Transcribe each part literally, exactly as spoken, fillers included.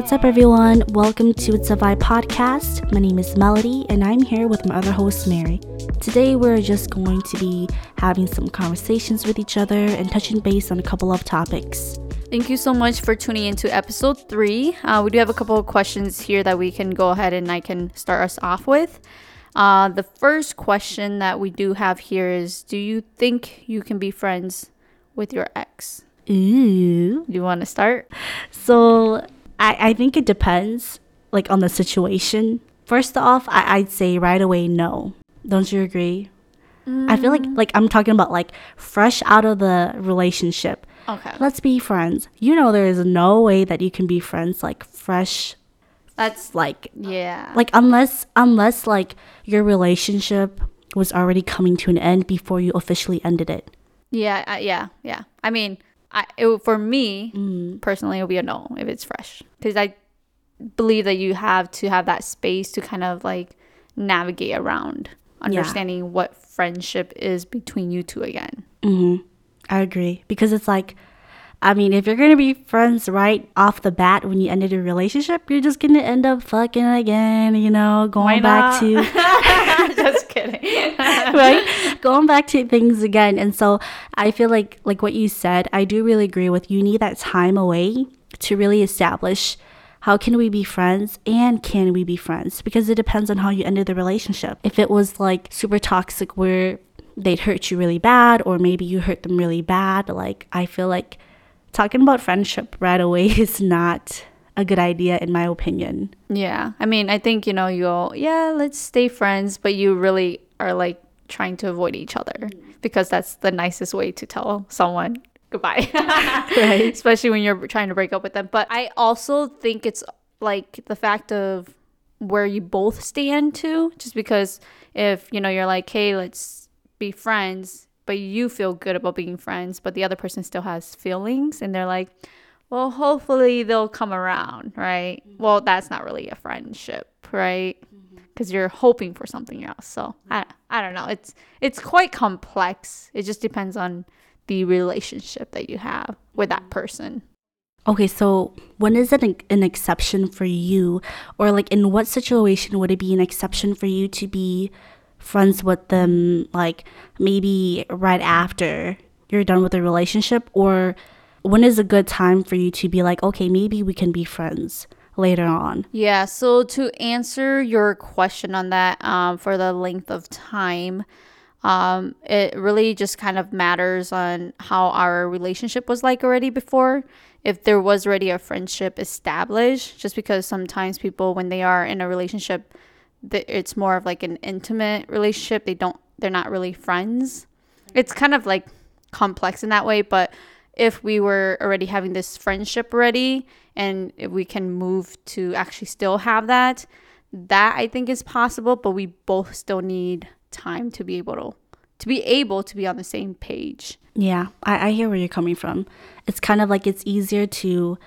What's up, everyone? Welcome to It's a Vibe Podcast. My name is Melody, and I'm here with my other host, Mary. Today, we're just going to be having some conversations with each other and touching base on a couple of topics. Thank you so much for tuning into episode three. Uh, we do have a couple of questions here that we can go ahead and I can start us off with. Uh, the first question that we do have here is, do you think you can be friends with your ex? Ooh. Do you want to start? So I, I think it depends, like, on the situation. First off, I, I'd say right away, no. Don't you agree? Mm. I feel like, like I'm talking about, like, fresh out of the relationship. Okay. Let's be friends. You know, there is no way that you can be friends, like, fresh. That's, like, yeah. Like, unless, unless, like, your relationship was already coming to an end before you officially ended it. Yeah, uh, yeah, yeah. I mean... I, it, for me, mm. personally, it'll be a no if it's fresh. Because I believe that you have to have that space to kind of like navigate around understanding yeah. what friendship is between you two again. Mm-hmm. I agree. Because it's like, I mean, if you're going to be friends right off the bat when you ended a relationship, you're just going to end up fucking again, you know, going back to... Just kidding. Right? Going back to things again. And so I feel like, like what you said, I do really agree with. You need that time away to really establish how can we be friends and can we be friends? Because it depends on how you ended the relationship. If it was like super toxic where they'd hurt you really bad or maybe you hurt them really bad, like I feel like... talking about friendship right away is not a good idea, in my opinion. Yeah. I mean, I think, you know, you all, yeah, let's stay friends. But you really are, like, trying to avoid each other because that's the nicest way to tell someone goodbye. Right. Especially when you're trying to break up with them. But I also think it's, like, the fact of where you both stand to. Just because if, you know, you're like, hey, let's be friends. But you feel good about being friends, but the other person still has feelings and they're like, well, hopefully they'll come around, right? Mm-hmm. Well, that's not really a friendship, right? Because mm-hmm. you're hoping for something else. So I, I don't know. It's it's quite complex. It just depends on the relationship that you have with that person. Okay, so when is it an, an exception for you? Or like in what situation would it be an exception for you to be friends with them, like maybe right after you're done with the relationship? Or when is a good time for you to be like, okay, maybe we can be friends later on? Yeah, so to answer your question on that, um for the length of time, um it really just kind of matters on how our relationship was like already before, if there was already a friendship established. Just because sometimes people, when they are in a relationship, it's more of like an intimate relationship. They don't, they're not really friends. It's kind of like complex in that way. But if we were already having this friendship already and if we can move to actually still have that, that I think is possible. But we both still need time to be able to, to be able to be on the same page. Yeah, I, I hear where you're coming from. It's kind of like it's easier to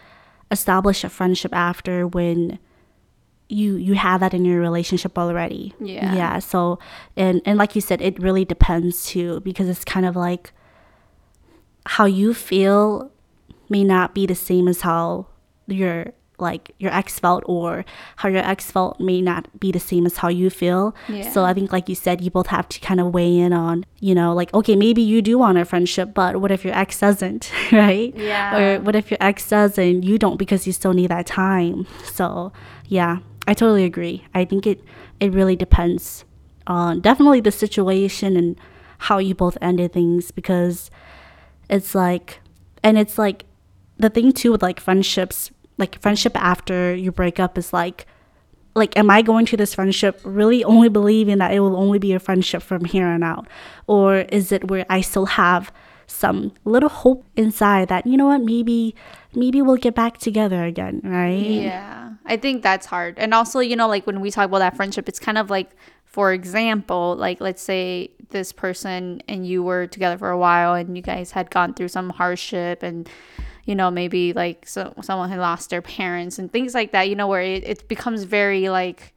establish a friendship after when you you have that in your relationship already. Yeah. Yeah. So, and, and like you said, it really depends too, because it's kind of like how you feel may not be the same as how your, like, your ex felt, or how your ex felt may not be the same as how you feel. Yeah. So I think, like you said, you both have to kind of weigh in on, you know, like, okay, maybe you do want a friendship, but what if your ex doesn't, right? Yeah. Or what if your ex does and you don't, because you still need that time. So, yeah. I totally agree. I think it, it really depends on definitely the situation and how you both ended things, because it's like, and it's like the thing too with like friendships, like friendship after you break up is like, like, am I going to this friendship really only believing that it will only be a friendship from here on out? Or is it where I still have some little hope inside that, you know what, maybe maybe we'll get back together again, right? Yeah, I think that's hard. And also, you know, like when we talk about that friendship, it's kind of like, for example, like let's say this person and you were together for a while and you guys had gone through some hardship and, you know, maybe like so, someone had lost their parents and things like that, you know, where it, it becomes very like,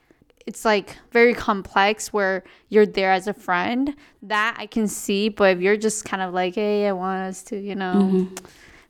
it's like very complex where you're there as a friend. That I can see. But if you're just kind of like, hey, I want us to, you know, mm-hmm.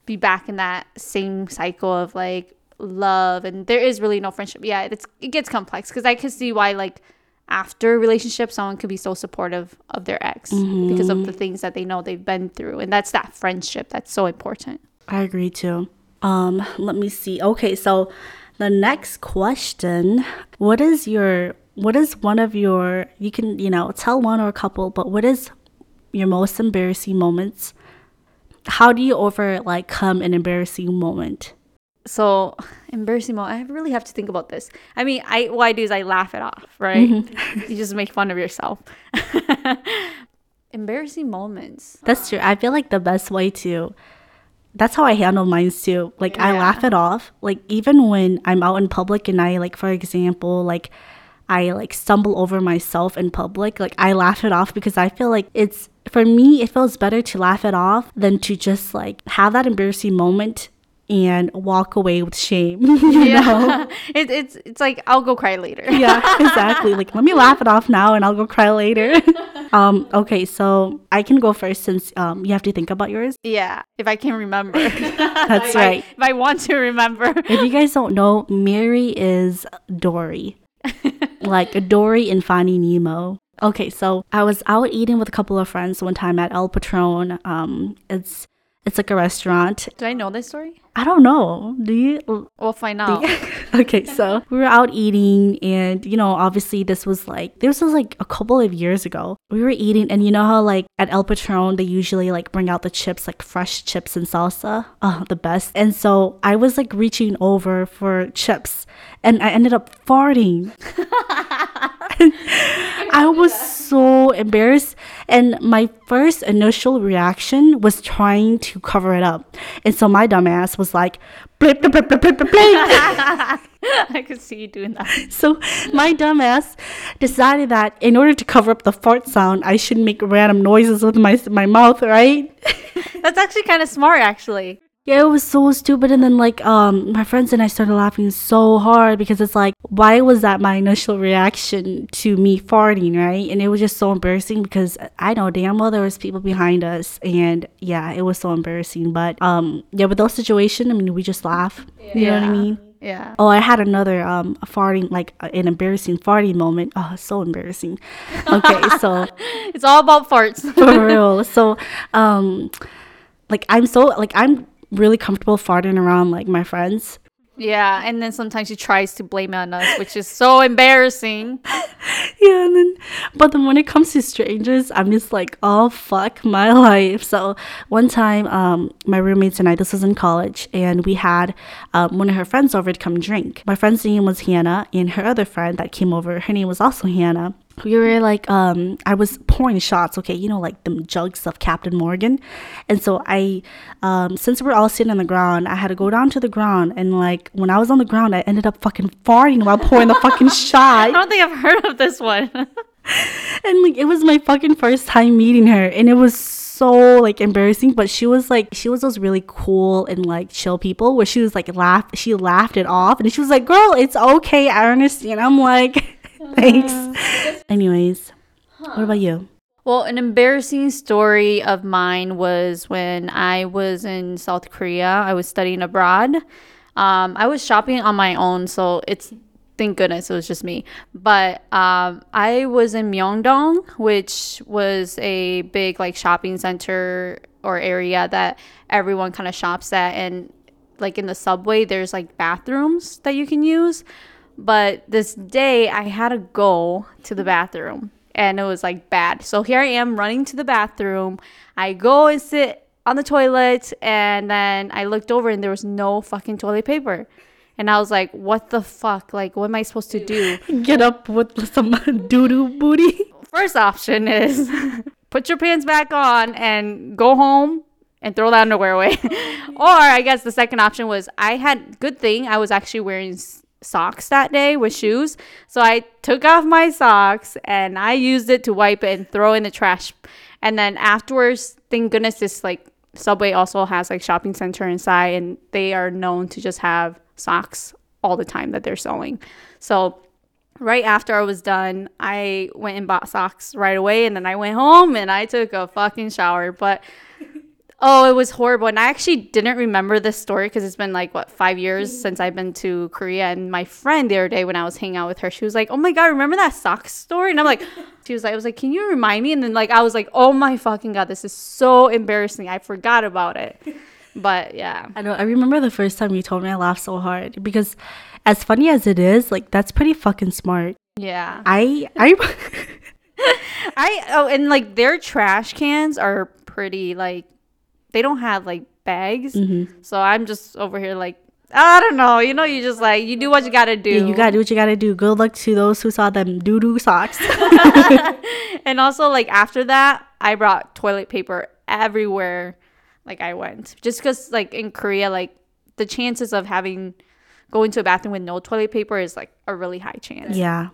be back in that same cycle of like, love, and there is really no friendship. Yeah, it's it gets complex because I can see why, like, after a relationship, someone could be so supportive of their ex mm-hmm. because of the things that they know they've been through, and that's that friendship that's so important. I agree too. Um, let me see. Okay, so the next question: What is your what is one of your you can you know tell one or a couple, but what is your most embarrassing moments? How do you over like come an embarrassing moment? So embarrassing moment, I really have to think about this. I mean, I what I do is I laugh it off, right? Mm-hmm. You just make fun of yourself. Embarrassing moments. That's true. I feel like the best way to, that's how I handle mine too. Like yeah. I laugh it off. Like even when I'm out in public and I like, for example, like I like stumble over myself in public, like I laugh it off because I feel like it's, for me, it feels better to laugh it off than to just like have that embarrassing moment and walk away with shame. You yeah. know? It, it's it's like, I'll go cry later. Yeah, exactly. Like, let me laugh it off now and I'll go cry later. um, okay, so I can go first since um, you have to think about yours. Yeah, if I can remember. That's if right. I, if I want to remember. If you guys don't know, Mary is Dory. Like Dory in Finding Nemo. Okay, so I was out eating with a couple of friends one time at El Patron. Um, it's... It's like a restaurant. Did I know this story? I don't know. Do you? We'll find out. Okay, so we were out eating and, you know, obviously this was like, this was like a couple of years ago. We were eating and you know how like at El Patron, they usually like bring out the chips, like fresh chips and salsa. Oh, the best. And so I was like reaching over for chips and I ended up farting. I was so embarrassed and my first initial reaction was trying to cover it up, and so my dumbass was like blip, blip, blip, blip, blip, blip. I could see you doing that. So my dumbass decided that in order to cover up the fart sound, I should make random noises with my my mouth, right? That's actually kind of smart, actually. Yeah, it was so stupid. And then like um my friends and I started laughing so hard because it's like, why was that my initial reaction to me farting, right? And it was just so embarrassing because I know damn well there was people behind us, and yeah, it was so embarrassing. But um yeah, with those situations, I mean, we just laugh. Yeah. You know what I mean? Yeah. Oh, I had another um farting, like uh, an embarrassing farting moment. Oh, so embarrassing. Okay, so it's all about farts. For real. So um like I'm so like I'm really comfortable farting around like my friends. Yeah, and then sometimes she tries to blame it on us, which is so embarrassing. Yeah, and then but then when it comes to strangers, I'm just like, oh fuck my life. So one time, um, my roommates and I, this was in college, and we had um, one of her friends over to come drink. My friend's name was Hannah, and her other friend that came over, her name was also Hannah. We were like, um, I was pouring shots, okay, you know, like the jugs of Captain Morgan. And so I, um, since we were all sitting on the ground, I had to go down to the ground. And like, when I was on the ground, I ended up fucking farting while pouring the fucking shot. I don't think I've heard of this one. And like, it was my fucking first time meeting her. And it was so like embarrassing. But she was like, she was those really cool and like chill people where she was like, laugh, she laughed it off. And she was like, girl, it's okay, I understand. I'm like... Thanks. Uh, Anyways, huh. What about you? Well, an embarrassing story of mine was when I was in South Korea. I was studying abroad. Um, I was shopping on my own, so it's thank goodness it was just me. But um, I was in Myeongdong, which was a big like shopping center or area that everyone kind of shops at, and like in the subway, there's like bathrooms that you can use. But this day I had to go to the bathroom and it was like bad. So here I am running to the bathroom. I go and sit on the toilet and then I looked over and there was no fucking toilet paper. And I was like, what the fuck? Like, what am I supposed to do? Get up with some doo-doo booty. First option is put your pants back on and go home and throw the underwear away. Or I guess the second option was I had, good thing I was actually wearing socks that day with shoes, so I took off my socks and I used it to wipe it and throw in the trash. And then afterwards, thank goodness this like subway also has like shopping center inside, and they are known to just have socks all the time that they're selling. So right after I was done, I went and bought socks right away, and then I went home and I took a fucking shower. But Oh, it was horrible. And I actually didn't remember this story because it's been like, what, five years mm-hmm. since I've been to Korea. And my friend the other day when I was hanging out with her, she was like, oh my God, remember that sock story? And I'm like, she was like, I was like, can you remind me? And then like, I was like, oh my fucking God, this is so embarrassing. I forgot about it. But yeah. I know. I remember the first time you told me, I laughed so hard because as funny as it is, like, that's pretty fucking smart. Yeah. I, I, I, oh, and like their trash cans are pretty like, they don't have like bags, mm-hmm. so I'm just over here like, I don't know, you know, you just like, you do what you gotta do. Yeah, you gotta do what you gotta do. Good luck to those who saw them doo-doo socks. And also like after that, I brought toilet paper everywhere like I went, just because like in Korea, like the chances of having going to a bathroom with no toilet paper is like a really high chance. Yeah.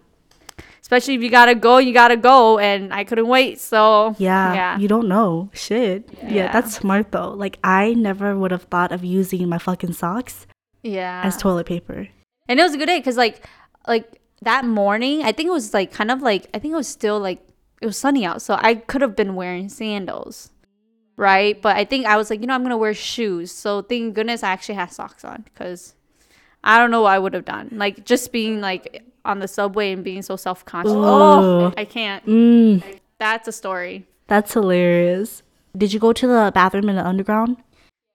Especially if you gotta go, you gotta go, and I couldn't wait, so... Yeah, yeah. You don't know. Shit. Yeah. Yeah, that's smart, though. Like, I never would have thought of using my fucking socks yeah. as toilet paper. And it was a good day, because, like, like that morning, I think it was, like, kind of, like... I think it was still, like... It was sunny out, so I could have been wearing sandals, right? But I think I was like, you know, I'm gonna wear shoes. So, thank goodness I actually had socks on, because I don't know what I would have done. Like, just being, like... on the subway and being so self-conscious. Ooh. Oh, I can't. Mm. That's a story. That's hilarious. Did you go to the bathroom in the underground?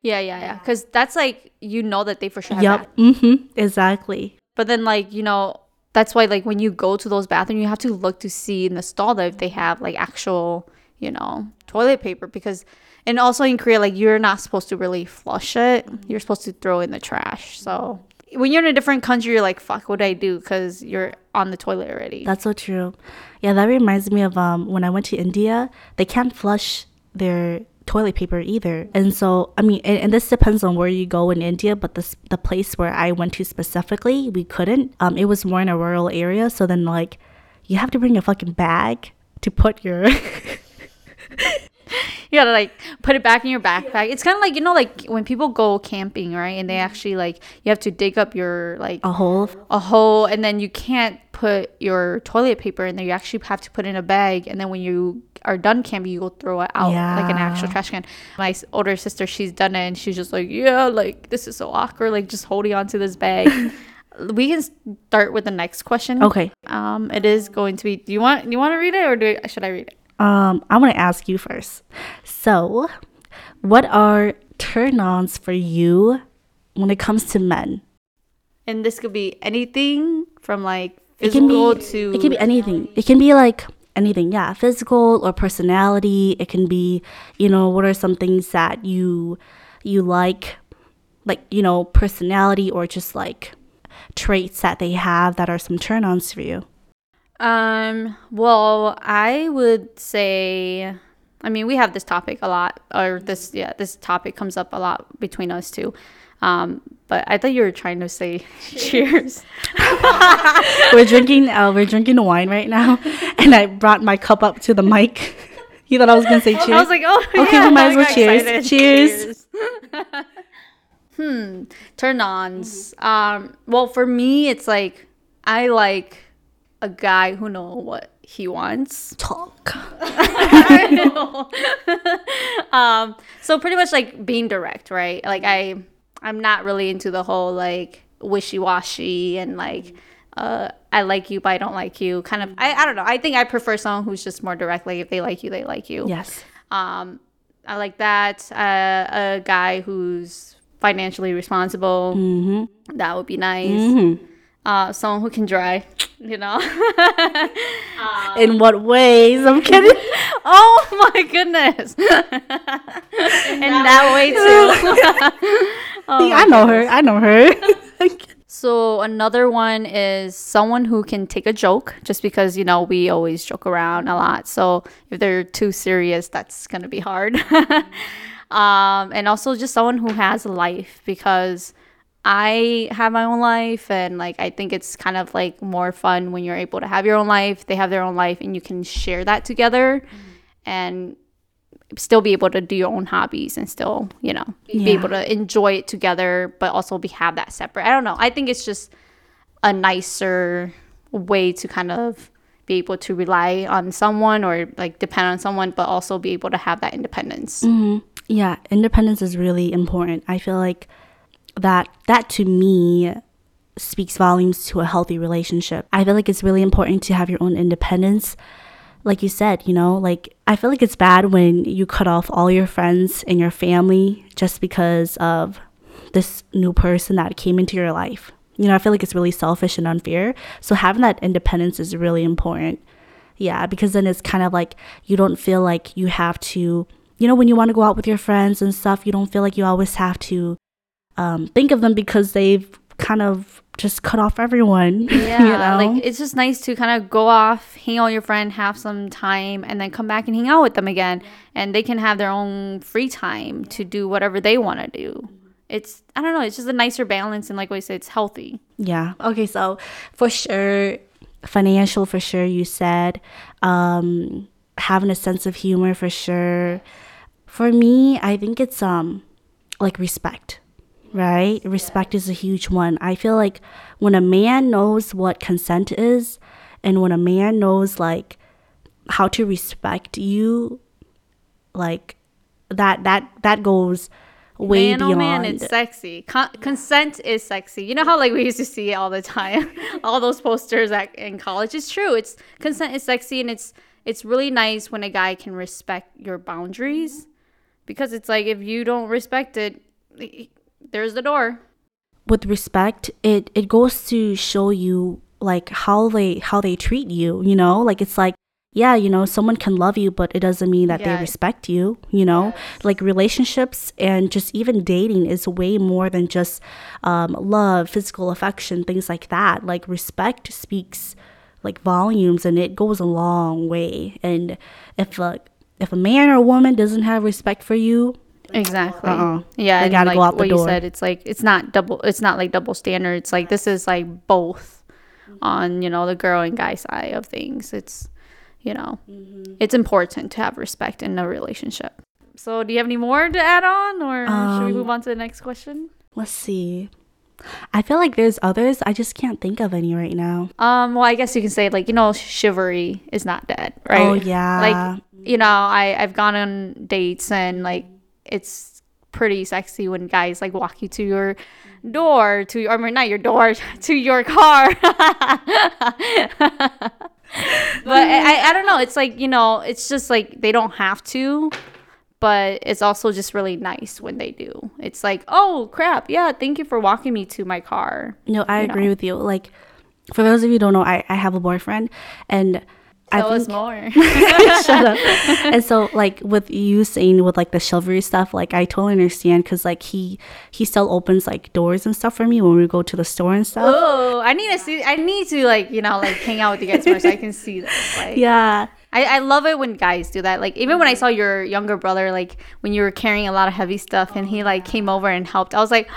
Yeah, yeah, yeah. Because that's like, you know that they for sure have yep. that. Mm-hmm. Exactly. But then like, you know, that's why like when you go to those bathrooms, you have to look to see in the stall that if they have like actual, you know, toilet paper. Because, and also in Korea, like you're not supposed to really flush it. You're supposed to throw in the trash. So... when you're in a different country, you're like, fuck, what did I do? Because you're on the toilet already. That's so true. Yeah, that reminds me of um, when I went to India, they can't flush their toilet paper either. And so, I mean, and, and this depends on where you go in India, but this, the place where I went to specifically, we couldn't. Um, it was more in a rural area. So then, like, you have to bring a fucking bag to put your... You gotta like put it back in your backpack. It's kind of like, you know, like when people go camping, right? And they actually like, you have to dig up your like a hole a hole and then you can't put your toilet paper in there. You actually have to put it in a bag, and then when you are done camping, you go throw it out yeah. like an actual trash can. My older sister, she's done it, and she's just like, yeah, like this is so awkward, like just holding on to this bag. We can start with the next question. Okay. Um it is going to be, do you want do you want to read it, or do I, should I read it? Um, I want to ask you first. So, what are turn-ons for you when it comes to men? And this could be anything from like physical it can be, to... It can be anything. It can be like anything, yeah. Physical or personality. It can be, you know, what are some things that you you like? Like, you know, personality or just like traits that they have that are some turn-ons for you. Um, well, I would say, I mean, we have this topic a lot, or this, yeah, this topic comes up a lot between us two. Um, but I thought you were trying to say cheers. cheers. We're drinking, uh, we're drinking wine right now, and I brought my cup up to the mic. You thought I was going to say cheers? I was like, oh, yeah. Okay, we might as well cheers. Cheers. Cheers. Hmm. Turn-ons. Mm-hmm. Um, well, for me, it's like, I like... a guy who knows what he wants. Talk. I know. um, so pretty much like being direct, right? Like I, I'm not really into the whole like wishy-washy and like uh, I like you but I don't like you kind of. I, I don't know. I think I prefer someone who's just more direct. Like if they like you, they like you. Yes. Um, I like that. Uh, a guy who's financially responsible. Mm-hmm. That would be nice. Mm-hmm. Uh, someone who can drive, you know. um, in what ways? I'm kidding. Oh my goodness. In and that way, way too. Oh See, I know goodness. her. I know her. So another one is someone who can take a joke, just because, you know, we always joke around a lot. So if they're too serious, that's going to be hard. um, and also just someone who has a life, because I have my own life, and like I think it's kind of like more fun when you're able to have your own life, they have their own life, and you can share that together. Mm-hmm. And still be able to do your own hobbies and still, you know, yeah. be able to enjoy it together, but also be have that separate. I don't know. I think it's just a nicer way to kind of be able to rely on someone or like depend on someone, but also be able to have that independence. Mm-hmm. Yeah, independence is really important. I feel like that that to me speaks volumes to a healthy relationship. I feel like it's really important to have your own independence. Like you said, you know, like I feel like it's bad when you cut off all your friends and your family just because of this new person that came into your life. You know, I feel like it's really selfish and unfair. So having that independence is really important. Yeah, because then it's kind of like you don't feel like you have to, you know, when you want to go out with your friends and stuff, you don't feel like you always have to um, think of them because they've kind of just cut off everyone. Yeah, you know? Like it's just nice to kind of go off, hang out with your friend, have some time, and then come back and hang out with them again. And they can have their own free time to do whatever they want to do. It's, I don't know, it's just a nicer balance. And like we said, it's healthy. Yeah. Okay, so for sure, financial for sure, you said. Um, having a sense of humor for sure. For me, I think it's um like respect, right? Respect is a huge one. I feel like when a man knows what consent is and when a man knows like how to respect you, like that that that goes way man, beyond. Oh man, it's sexy. Con- consent is sexy. You know how like we used to see it all the time, all those posters at, in college. It's true. It's consent is sexy, and it's it's really nice when a guy can respect your boundaries, because it's like if you don't respect it, there's the door. With respect, it it goes to show you like how they how they treat you. You know, like it's like. Yeah, you know, someone can love you, but it doesn't mean that yes. they respect you, you know? Yes. Like, relationships and just even dating is way more than just um, love, physical affection, things like that. Like, respect speaks, like, volumes, and it goes a long way. And if a, if a man or a woman doesn't have respect for you... Exactly. Uh-uh. Yeah, they gotta like go out the what door. You said, it's like, it's not double, it's not, like, double standard. It's like, this is, like, both on, you know, the girl and guy side of things. It's... You know, mm-hmm. It's important to have respect in a relationship. So do you have any more to add on, or um, should we move on to the next question? Let's see. I feel like there's others. I just can't think of any right now. Um, well, I guess you can say like, you know, chivalry is not dead, right? Oh, yeah. Like, you know, I, I've gone on dates and like it's pretty sexy when guys like walk you to your door, to your, or not your door, to your car. But I, I don't know, it's like, you know, it's just like they don't have to, but it's also just really nice when they do. It's like, oh crap, yeah, thank you for walking me to my car. No, I you agree know? With you. Like, for those of you who don't know, I, I have a boyfriend, and Tell I think, us more. Shut up. And so, like, with you saying with, like, the chivalry stuff, like, I totally understand because, like, he he still opens, like, doors and stuff for me when we go to the store and stuff. Oh, I need to see. I need to, like, you know, like, hang out with you guys more so I can see this. Like, yeah. I, I love it when guys do that. Like, even when I saw your younger brother, like, when you were carrying a lot of heavy stuff and he, like, came over and helped, I was like...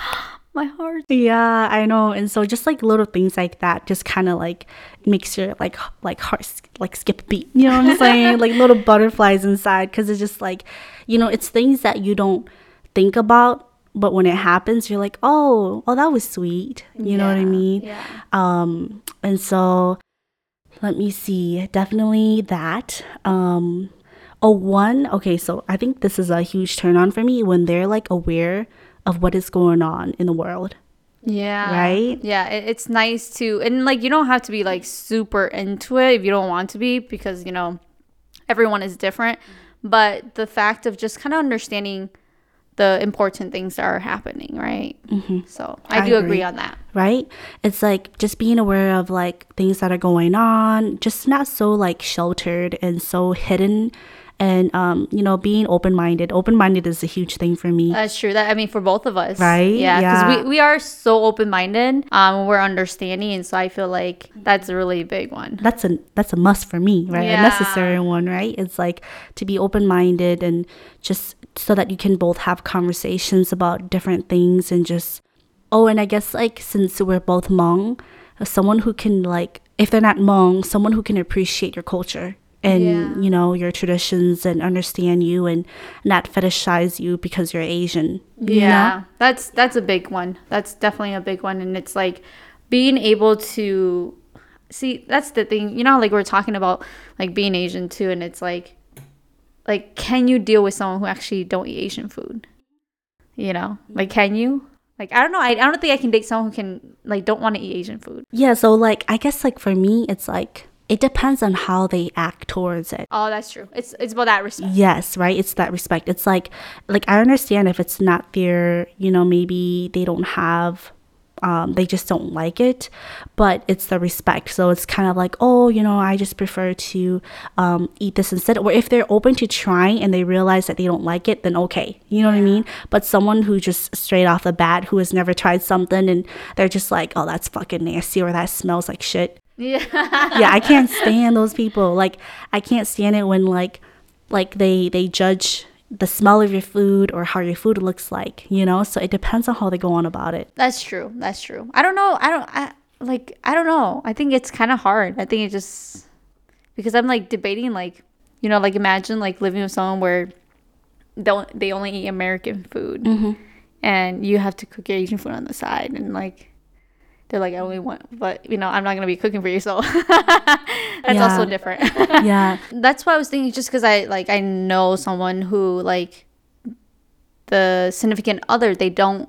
My heart. Yeah, I know. And so just like little things like that just kind of like makes your like like heart like skip a beat, you know what I'm saying? Like little butterflies inside, because it's just like, you know, it's things that you don't think about, but when it happens you're like, oh oh that was sweet, you yeah, know what I mean? Yeah. Um and so let me see, definitely that. um oh one okay so I think this is a huge turn on for me when they're like aware of what is going on in the world. Yeah. Right? Yeah, it, it's nice to, and like you don't have to be like super into it if you don't want to be, because you know everyone is different, but the fact of just kind of understanding the important things that are happening, right? Mm-hmm. So I, I do agree. agree on that. Right? It's like just being aware of like things that are going on, just not so like sheltered and so hidden. And, um, you know, being open-minded. Open-minded is a huge thing for me. That's true. That I mean, for both of us. Right? Yeah. Because yeah. we, we are so open-minded. Um, we're understanding. And so I feel like that's a really big one. That's a, that's a must for me, right? Yeah. A necessary one, right? It's like to be open-minded and just so that you can both have conversations about different things and just... Oh, and I guess, like, since we're both Hmong, someone who can, like... If they're not Hmong, someone who can appreciate your culture. And, yeah. you know, your traditions and understand you and not fetishize you because you're Asian. You yeah, know? that's that's a big one. That's definitely a big one. And it's like being able to see, that's the thing. You know, like we're talking about like being Asian too. And it's like like, can you deal with someone who actually don't eat Asian food? You know, like, can you? Like, I don't know. I, I don't think I can date someone who can, like, don't want to eat Asian food. Yeah. So, like, I guess, like, for me, it's like, it depends on how they act towards it. Oh, that's true. It's it's about that respect. Yes, right? It's that respect. It's like, like, I understand if it's not their, you know, maybe they don't have... Um, they just don't like it, but it's the respect. So it's kind of like, oh, you know, I just prefer to um, eat this instead. Or if they're open to trying and they realize that they don't like it, then okay, you know what I mean? But someone who just straight off the bat, who has never tried something, and they're just like, oh, that's fucking nasty, or that smells like shit. Yeah, yeah, I can't stand those people. Like, I can't stand it when like like they they judge the smell of your food or how your food looks like, you know? So it depends on how they go on about it. That's true. That's true. I don't know. I don't, I, like, I don't know. I think it's kind of hard. I think it just, because I'm like debating, like, you know, like imagine like living with someone where don't, they only eat American food, mm-hmm. and you have to cook your Asian food on the side, and like, they're like, I only want, but you know, I'm not going to be cooking for you. So that's yeah. also different. Yeah. That's why I was thinking, just because I like, I know someone who like the significant other, they don't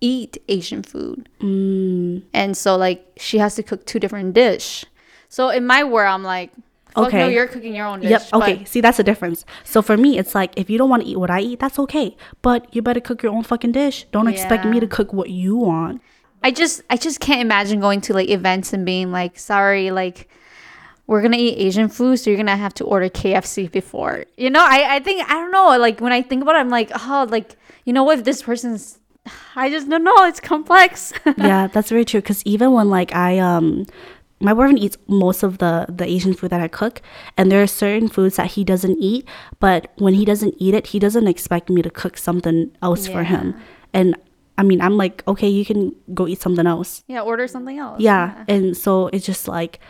eat Asian food. Mm. And so like she has to cook two different dish. So in my world, I'm like, fuck okay. No, you're cooking your own dish. Yep. Okay. But- See, that's the difference. So for me, it's like, if you don't want to eat what I eat, that's okay. But you better cook your own fucking dish. Don't yeah. expect me to cook what you want. I just I just can't imagine going to like events and being like, sorry, like we're going to eat Asian food, so you're going to have to order K F C before. You know, I, I think, I don't know, like when I think about it, I'm like, oh, like, you know what, if this person's, I just don't know, it's complex. Yeah, that's very true. Because even when like I, um, my boyfriend eats most of the, the Asian food that I cook, and there are certain foods that he doesn't eat, but when he doesn't eat it, he doesn't expect me to cook something else yeah. for him. And I mean, I'm like, okay, you can go eat something else. Yeah, order something else. Yeah. yeah. And so it's just like,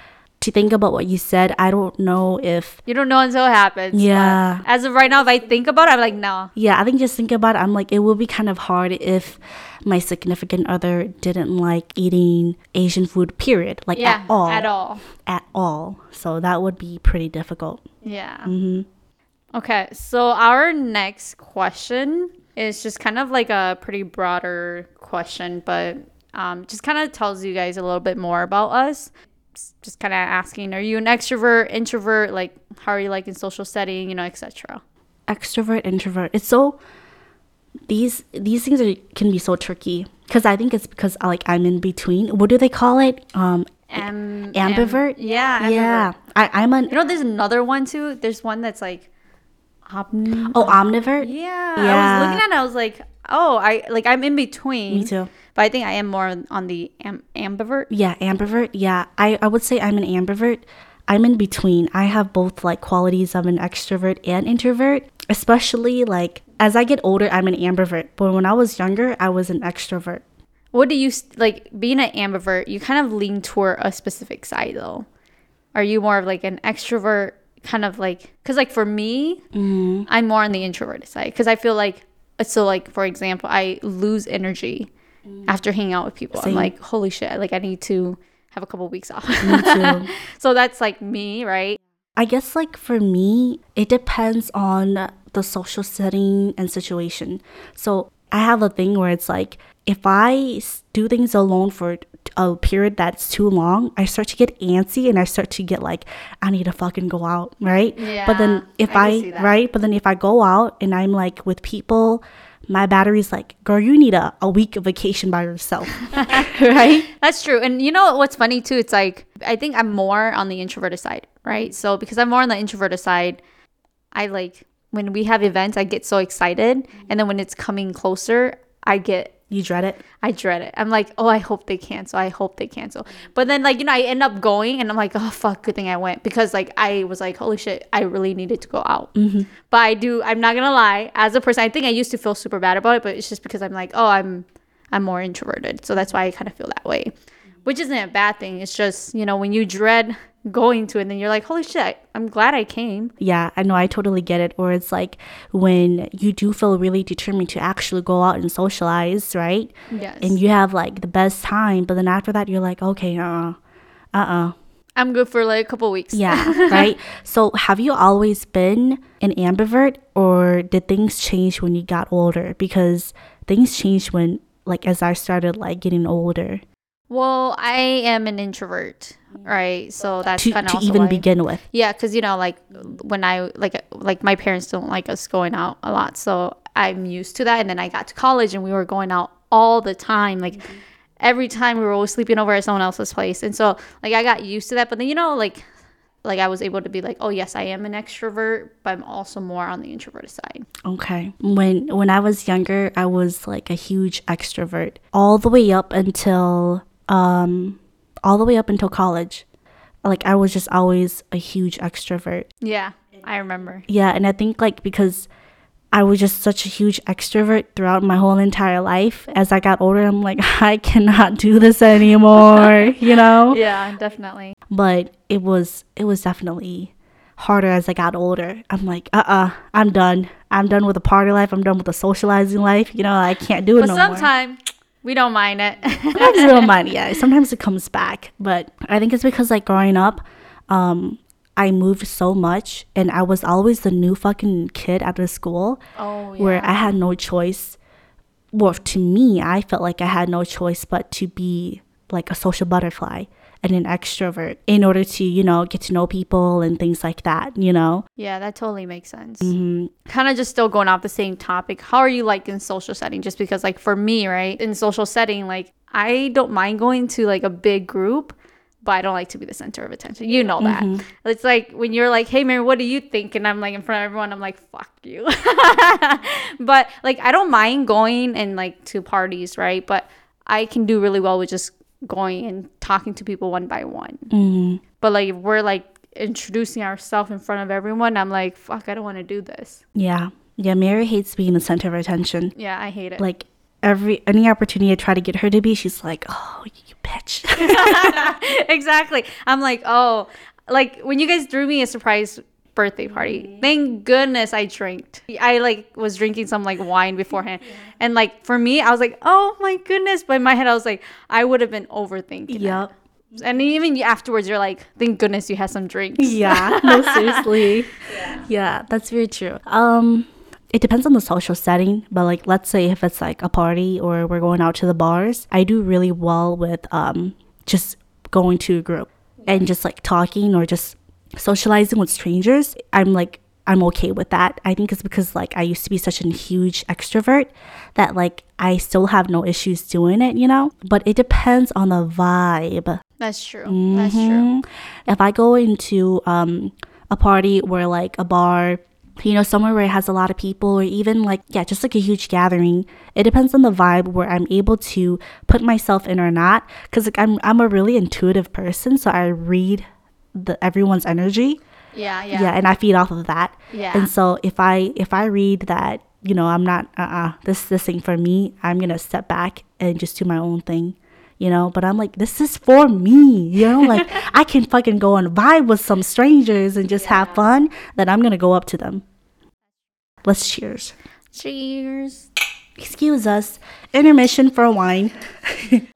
to think about what you said, I don't know if... You don't know until it happens. Yeah. As of right now, if I think about it, I'm like, no. Yeah, I think just think about it. I'm like, it will be kind of hard if my significant other didn't like eating Asian food, period. Like, yeah, at all. at all. At all. So that would be pretty difficult. Yeah. Mm-hmm. Okay, so our next question... It's just kind of like a pretty broader question, but um, just kind of tells you guys a little bit more about us. Just kind of asking, are you an extrovert, introvert? Like, how are you like in social setting, you know, et cetera. Extrovert, introvert. It's so, these these things are, can be so tricky, because I think it's because like I'm in between. What do they call it? Um, Am- ambivert? Am- yeah. Yeah. Ambivert. I, I'm an. You know, there's another one too. There's one that's like. Omnivore. Oh, omnivore? Yeah. yeah. I was looking at it, I was like, oh, I like I'm in between. Me too. But I think I am more on the am- ambivert. Yeah, ambivert. Yeah. I, I would say I'm an ambivert. I'm in between. I have both like qualities of an extrovert and introvert. Especially like as I get older, I'm an ambivert. But when I was younger, I was an extrovert. What do you like being an ambivert? You kind of lean toward a specific side though. Are you more of like an extrovert? Kind of like, because like for me, mm-hmm. I'm more on the introverted side, because I feel like, so like for example, I lose energy mm-hmm. after hanging out with people. Same. I'm like, holy shit, like I need to have a couple of weeks off. Me too. So that's like me, right? I guess like for me, it depends on the social setting and situation. So I have a thing where it's like, if I do things alone for a period that's too long, I start to get antsy and I start to get like, I need to fucking go out, right? Yeah, but then if I, I right? But then if I go out and I'm like with people, my battery's like, girl, you need a, a week of vacation by yourself, right? That's true. And you know what's funny too? It's like, I think I'm more on the introverted side, right? So because I'm more on the introverted side, I like, when we have events, I get so excited. And then when it's coming closer, I get... You dread it? I dread it. I'm like, oh, I hope they cancel. I hope they cancel. But then, like, you know, I end up going and I'm like, oh, fuck, good thing I went. Because, like, I was like, holy shit, I really needed to go out. Mm-hmm. But I do, I'm not going to lie. As a person, I think I used to feel super bad about it. But it's just because I'm like, oh, I'm I'm more introverted. So that's why I kind of feel that way. Mm-hmm. Which isn't a bad thing. It's just, you know, when you dread going to it, and then you're like, holy shit, I'm glad I came. Yeah, I know, I totally get it. Or it's like when you do feel really determined to actually go out and socialize, right? Yes. And you have like the best time, but then after that you're like, okay, uh-uh, uh-uh, I'm good for like a couple weeks. Yeah, right? So have you always been an ambivert, or did things change when you got older? Because things changed when, like, as I started, like, getting older. Well, I am an introvert, right? So that's kind of to even why. Begin with. Yeah, because, you know, like, when I, like, like my parents don't like us going out a lot. So I'm used to that. And then I got to college and we were going out all the time. Like, mm-hmm. every time we were always sleeping over at someone else's place. And so, like, I got used to that. But then, you know, like, like I was able to be like, oh, yes, I am an extrovert, but I'm also more on the introverted side. Okay. When when I was younger, I was, like, a huge extrovert all the way up until, um, all the way up until college. Like, I was just always a huge extrovert. Yeah, I remember. Yeah, and I think, like, because I was just such a huge extrovert throughout my whole entire life. As I got older, I'm like, I cannot do this anymore, you know? Yeah, definitely. But it was it was definitely harder as I got older. I'm like, uh-uh, I'm done. I'm done with the party life. I'm done with the socializing life. You know, I can't do it but no more. But sometimes we don't mind it. Sometimes we don't mind it, yeah. Sometimes it comes back. But I think it's because, like, growing up, um... I moved so much, and I was always the new fucking kid out of school. Oh, yeah. Where I had no choice. Well, to me, I felt like I had no choice but to be like a social butterfly and an extrovert in order to, you know, get to know people and things like that, you know? Yeah, that totally makes sense. Mm-hmm. Kind of just still going off the same topic. How are you like in social setting? Just because, like, for me, right, in social setting, like, I don't mind going to like a big group, but I don't like to be the center of attention. You know that. Mm-hmm. It's like when you're like, hey, Mary, what do you think? And I'm like in front of everyone, I'm like, fuck you. But like, I don't mind going and like to parties, right? But I can do really well with just going and talking to people one by one. Mm-hmm. But like, if we're like introducing ourselves in front of everyone, I'm like, fuck, I don't want to do this. Yeah. Yeah, Mary hates being the center of attention. Yeah, I hate it. Like, every any opportunity I try to get her to be, she's like, oh, you bitch. Exactly. I'm like, oh, like when you guys threw me a surprise birthday party, mm-hmm. thank goodness I drank. I like was drinking some like wine beforehand. Yeah. And like for me, I was like, oh my goodness. But in my head, I was like, I would have been overthinking. Yep. It. And even afterwards, you're like, thank goodness you had some drinks. Yeah. No, seriously. Yeah. yeah, that's very true. Um. It depends on the social setting, but like, let's say if it's like a party or we're going out to the bars, I do really well with um just going to a group and just like talking or just socializing with strangers. I'm like, I'm okay with that. I think it's because like I used to be such a huge extrovert that like I still have no issues doing it, you know? But it depends on the vibe. That's true. Mm-hmm. That's true. If I go into um a party where like a bar, you know, somewhere where it has a lot of people, or even like, yeah, just like a huge gathering, it depends on the vibe where I'm able to put myself in or not. Because like I'm I'm a really intuitive person, so I read the everyone's energy. Yeah, yeah. Yeah, and I feed off of that. Yeah. And so if I if I read that, you know, I'm not uh-uh, this this thing for me, I'm gonna step back and just do my own thing. You know, but I'm like, this is for me, you know, like I can fucking go and vibe with some strangers and just yeah. have fun, then I'm going to go up to them. Let's cheers. Cheers. Excuse us. Intermission for wine.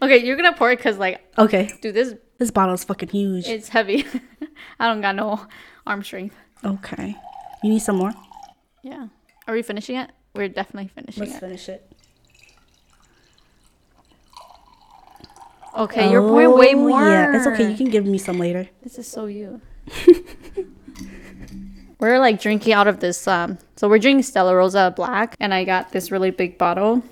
Okay, you're going to pour it because like, okay, dude, this, this bottle is fucking huge. It's heavy. I don't got no arm strength. Okay. You need some more? Yeah. Are we finishing it? We're definitely finishing Let's it. Let's finish it. Okay, oh, you're pouring way more. Yeah, it's okay. You can give me some later. This is so you. We're like drinking out of this. Um, so we're drinking Stella Rosa Black, and I got this really big bottle.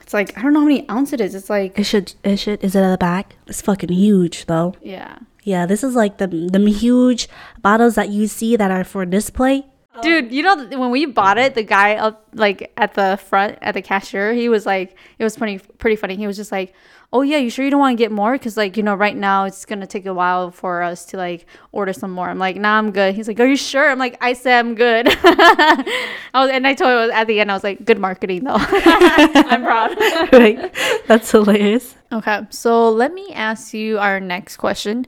It's like I don't know how many ounces it is. It's like it should. It should. Is it at the back? It's fucking huge, though. Yeah. Yeah. This is like the the huge bottles that you see that are for display. Dude, you know, when we bought it, the guy up like at the front at the cashier, he was like, it was pretty pretty funny. He was just like, oh yeah, you sure you don't want to get more? Because like, you know, right now it's gonna take a while for us to like order some more. I'm like, nah, I'm good. He's like, are you sure? I'm like, I said I'm good. I was, and I told him at the end, I was like, good marketing though. I'm proud. Right. That's hilarious. Okay, so let me ask you our next question,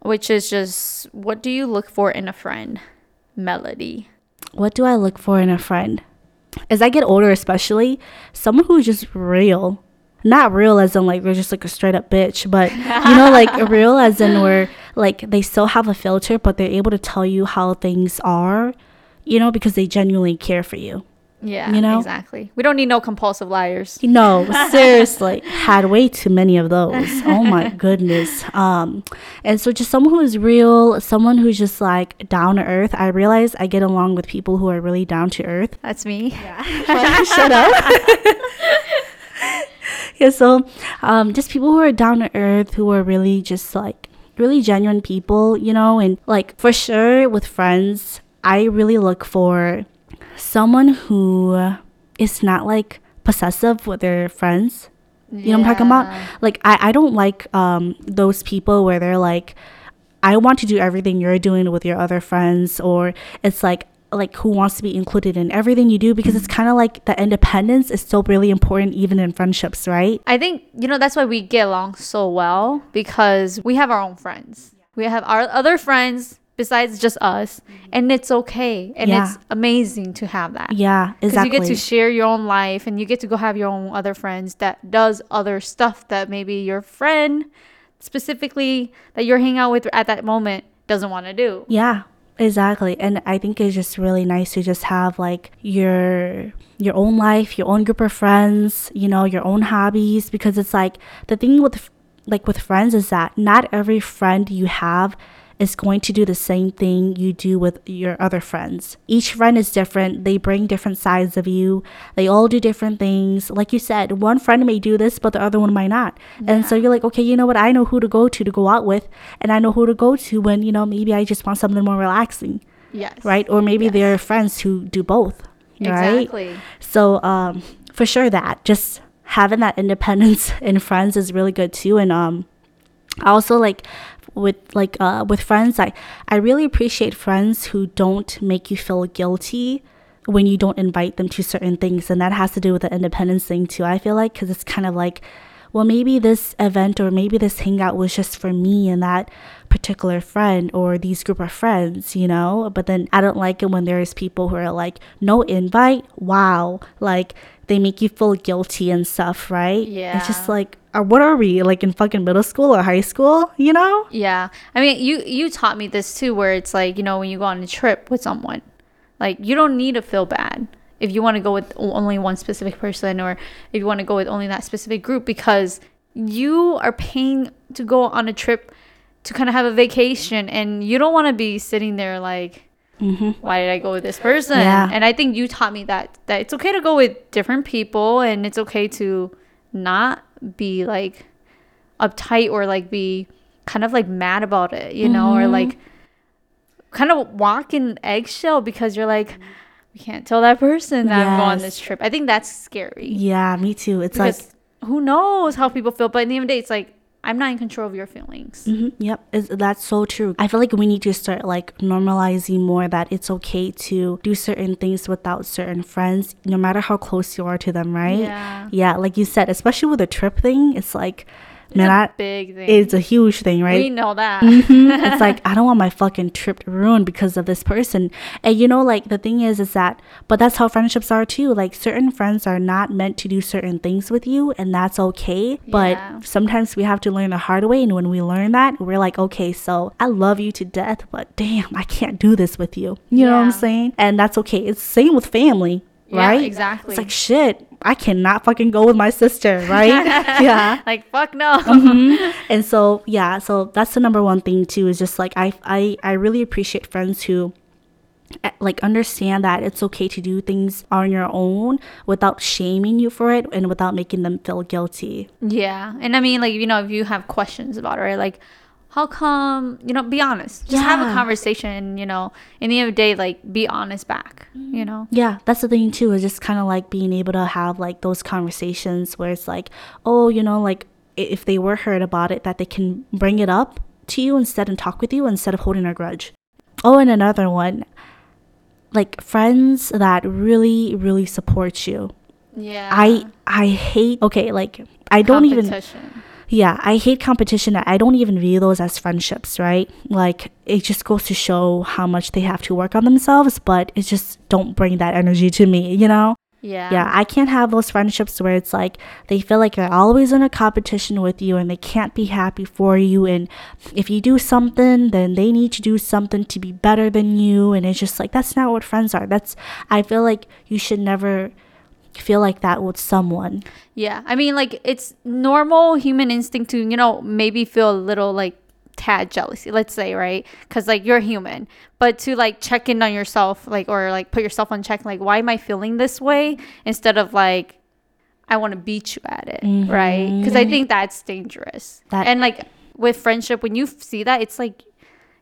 which is just, what do you look for in a friend, Melody? What do I look for in a friend? As I get older, especially, someone who's just real. Not real as in like we're just like a straight up bitch, but you know, like real as in we're like they still have a filter, but they're able to tell you how things are, you know, because they genuinely care for you. Yeah, you know? Exactly. We don't need no compulsive liars. No, seriously. Had way too many of those. Oh, my goodness. Um, and so just someone who is real, someone who's just like down to earth. I realize I get along with people who are really down to earth. That's me. Yeah. Well, shut up. Yeah, so um, just people who are down to earth, who are really just like really genuine people, you know, and like for sure with friends, I really look for someone who is not like possessive with their friends. You yeah. know what I'm talking about? Like I, I don't like um those people where they're like, I want to do everything you're doing with your other friends, or it's like like who wants to be included in everything you do, because it's kind of like the independence is still really important even in friendships, right? I think, you know, that's why we get along so well, because we have our own friends. We have our other friends besides just us, and it's okay, and yeah. it's amazing to have that. Yeah, exactly. Because you get to share your own life, and you get to go have your own other friends that does other stuff that maybe your friend specifically that you're hanging out with at that moment doesn't want to do. Yeah, exactly. And I think it's just really nice to just have like your your own life, your own group of friends, you know, your own hobbies, because it's like the thing with like with friends is that not every friend you have is going to do the same thing you do with your other friends. Each friend is different. They bring different sides of you. They all do different things. Like you said, one friend may do this, but the other one might not. Yeah. And so you're like, okay, you know what? I know who to go to to go out with, and I know who to go to when, you know, maybe I just want something more relaxing. Yes. Right? Or maybe yes. there are friends who do both. Right? Exactly. So um, for sure that just having that independence in friends is really good too. And um, I also like... with like uh with friends I I really appreciate friends who don't make you feel guilty when you don't invite them to certain things, and that has to do with the independence thing too, I feel like, because it's kind of like, well, maybe this event or maybe this hangout was just for me and that particular friend or these group of friends, you know. But then I don't like it when there's people who are like, no invite, wow, like they make you feel guilty and stuff, right? Yeah, it's just like, or what are we, like in fucking middle school or high school, you know? Yeah. I mean, you you taught me this too, where it's like, you know, when you go on a trip with someone, like you don't need to feel bad if you want to go with only one specific person, or if you want to go with only that specific group, because you are paying to go on a trip to kind of have a vacation, and you don't want to be sitting there like, mm-hmm. why did I go with this person? Yeah. And I think you taught me that that it's okay to go with different people, and it's okay to not be like uptight or like be kind of like mad about it, you mm-hmm. know, or like kind of walk in eggshell because you're like, we can't tell that person that yes. I'm going on this trip. I think that's scary. Yeah, me too. It's because like, who knows how people feel, but at the end of the day, it's like, I'm not in control of your feelings. Mm-hmm. Yep, it's, that's so true. I feel like we need to start like normalizing more that it's okay to do certain things without certain friends, no matter how close you are to them, right? Yeah. Yeah, like you said, especially with a trip thing, it's like, it's man, a I, big thing. It's a huge thing, right? We know that. Mm-hmm. It's like, I don't want my fucking trip ruined because of this person. And you know, like the thing is, is that, but that's how friendships are too. Like certain friends are not meant to do certain things with you, and that's okay. But yeah. sometimes we have to learn the hard way. And when we learn that, we're like, okay, so I love you to death, but damn, I can't do this with you. You yeah. know what I'm saying? And that's okay. It's the same with family. Yeah, right? Exactly. It's like, shit, I cannot fucking go with my sister, right? Yeah. Like, fuck no. Mm-hmm. And so, yeah, so that's the number one thing too, is just like, I, I, I really appreciate friends who like understand that it's okay to do things on your own without shaming you for it and without making them feel guilty. Yeah. And I mean, like, you know, if you have questions about it, right? Like, how come, you know, be honest. Just yeah. have a conversation, you know, in the end of the day, like, be honest back, you know? Yeah, that's the thing, too, is just kind of, like, being able to have, like, those conversations where it's like, oh, you know, like, if they were hurt about it, that they can bring it up to you instead and talk with you instead of holding a grudge. Oh, and another one, like, friends that really, really support you. Yeah. I, I hate, okay, like, I don't even... Yeah, I hate competition. I don't even view those as friendships, right? Like, it just goes to show how much they have to work on themselves, but it just don't bring that energy to me, you know? Yeah. Yeah, I can't have those friendships where it's like they feel like they're always in a competition with you and they can't be happy for you. And if you do something, then they need to do something to be better than you. And it's just like, that's not what friends are. That's, I feel like you should never feel like that with someone. Yeah. I mean, like, it's normal human instinct to, you know, maybe feel a little like tad jealousy, let's say, right? Because like you're human. But to like check in on yourself, like, or like put yourself on check, like, why am I feeling this way, instead of like, I want to beat you at it. Mm-hmm. Right? Because I think that's dangerous. That- and like with friendship, when you see that, it's like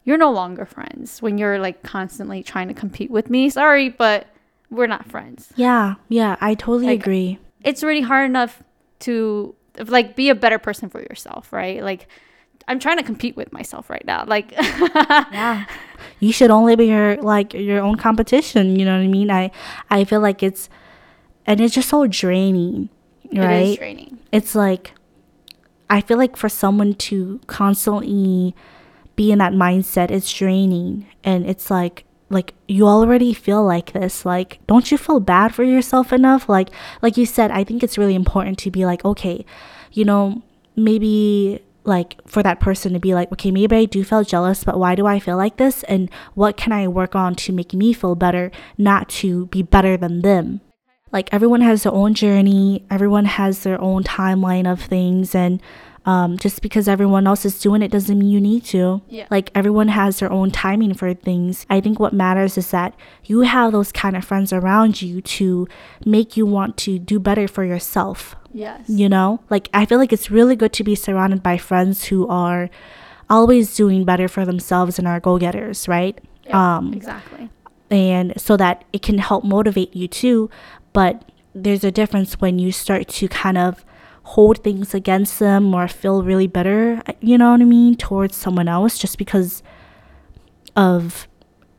you're no longer friends when you're like constantly trying to compete with me. Sorry, but we're not friends. Yeah. Yeah, I totally like, agree. It's really hard enough to like be a better person for yourself, right? Like, I'm trying to compete with myself right now. Like, yeah, you should only be your, like, your own competition. You know what I mean? I, I feel like it's, and it's just so draining, right? It is draining. It's like, I feel like for someone to constantly be in that mindset, it's draining. And it's like, like, you already feel like this. Like, don't you feel bad for yourself enough? Like, like you said, I think it's really important to be like, okay, you know, maybe, like, for that person to be like, okay, maybe I do feel jealous, but why do I feel like this? And what can I work on to make me feel better, not to be better than them? Like, everyone has their own journey. Everyone has their own timeline of things. And um, just because everyone else is doing it doesn't mean you need to. Yeah. Like, everyone has their own timing for things. I think what matters is that you have those kind of friends around you to make you want to do better for yourself. Yes. You know, like, I feel like it's really good to be surrounded by friends who are always doing better for themselves and are go-getters, right? Yeah, um, exactly. And so that it can help motivate you too. But there's a difference when you start to kind of hold things against them or feel really bitter, you know what I mean, towards someone else just because of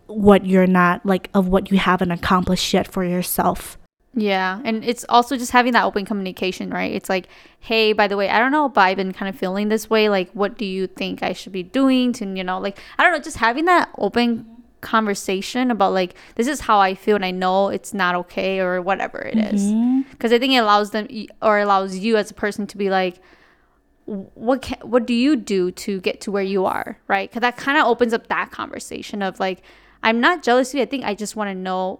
what you're not, like, of what you haven't accomplished yet for yourself. Yeah, and it's also just having that open communication, right? It's like, hey, by the way, I don't know, but I've been kind of feeling this way. Like, what do you think I should be doing to, you know, like, I don't know, just having that open conversation about, like, this is how I feel and I know it's not okay or whatever it mm-hmm. is. Because I think it allows them or allows you as a person to be like, what can, what do you do to get to where you are, right? Because that kind of opens up that conversation of, like, I'm not jealous of you. I think I just want to know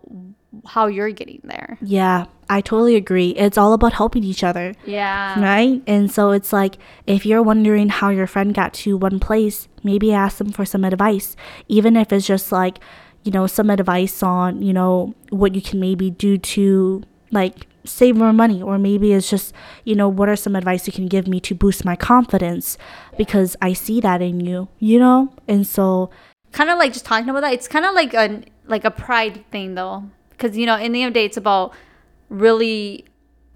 how you're getting there. Yeah, I totally agree. It's all about helping each other. Yeah. Right? And so it's like, if you're wondering how your friend got to one place, maybe ask them for some advice. Even if it's just like, you know, some advice on, you know, what you can maybe do to, like, save more money. Or maybe it's just, you know, what are some advice you can give me to boost my confidence? Because I see that in you, you know? And so, kind of like just talking about that, it's kind of like a like a pride thing though, because, you know, in the end of the day, it's about really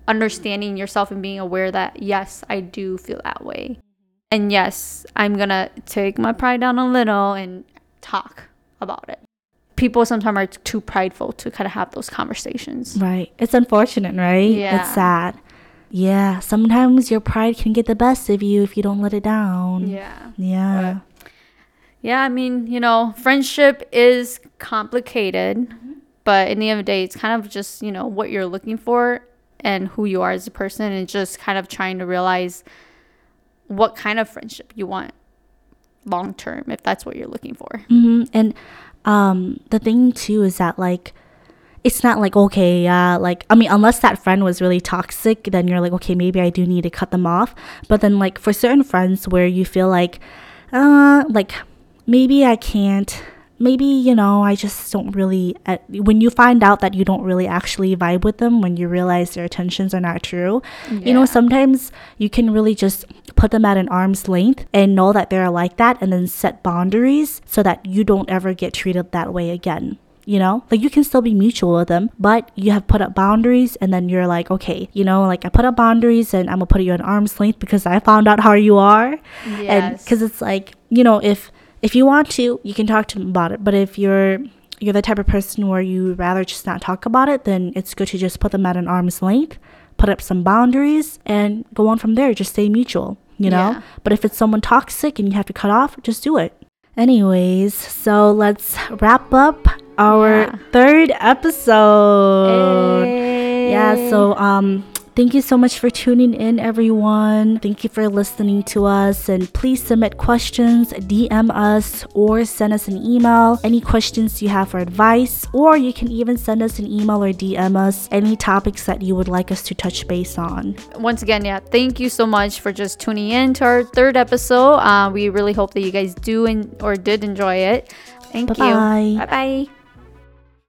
understanding yourself and being aware that, yes, I do feel that way, and yes, I'm gonna take my pride down a little and talk about it. People sometimes are too prideful to kind of have those conversations, right? It's unfortunate, right? Yeah, it's sad. Yeah, sometimes your pride can get the best of you if you don't let it down. Yeah. Yeah. Right. Yeah, I mean, you know, friendship is complicated, but in the end of the day, it's kind of just, you know, what you're looking for and who you are as a person, and just kind of trying to realize what kind of friendship you want long term, if that's what you're looking for. Mm-hmm. And um, the thing, too, is that, like, it's not like, okay, uh, like, I mean, unless that friend was really toxic, then you're like, okay, maybe I do need to cut them off. But then, like, for certain friends where you feel like, uh, like, maybe I can't, maybe, you know, I just don't really, uh, when you find out that you don't really actually vibe with them, when you realize their intentions are not true, yeah. You know, sometimes you can really just put them at an arm's length and know that they're like that, and then set boundaries so that you don't ever get treated that way again. You know, like, you can still be mutual with them, but you have put up boundaries, and then you're like, okay, you know, like, I put up boundaries and I'm gonna put you at arm's length because I found out how you are. Yes. And because it's like, you know, if If you want to, you can talk to them about it. But if you're you're the type of person where you'd rather just not talk about it, then it's good to just put them at an arm's length, put up some boundaries, and go on from there. Just stay mutual, you know? Yeah. But if it's someone toxic and you have to cut off, just do it. Anyways, so let's wrap up our yeah. third episode. Hey. Yay. Yeah, so um thank you so much for tuning in, everyone. Thank you for listening to us. And please submit questions, D M us, or send us an email. Any questions you have for advice, or you can even send us an email or D M us any topics that you would like us to touch base on. Once again, yeah, thank you so much for just tuning in to our third episode. Uh, we really hope that you guys do and or did enjoy it. Thank Bye-bye. you. Bye-bye.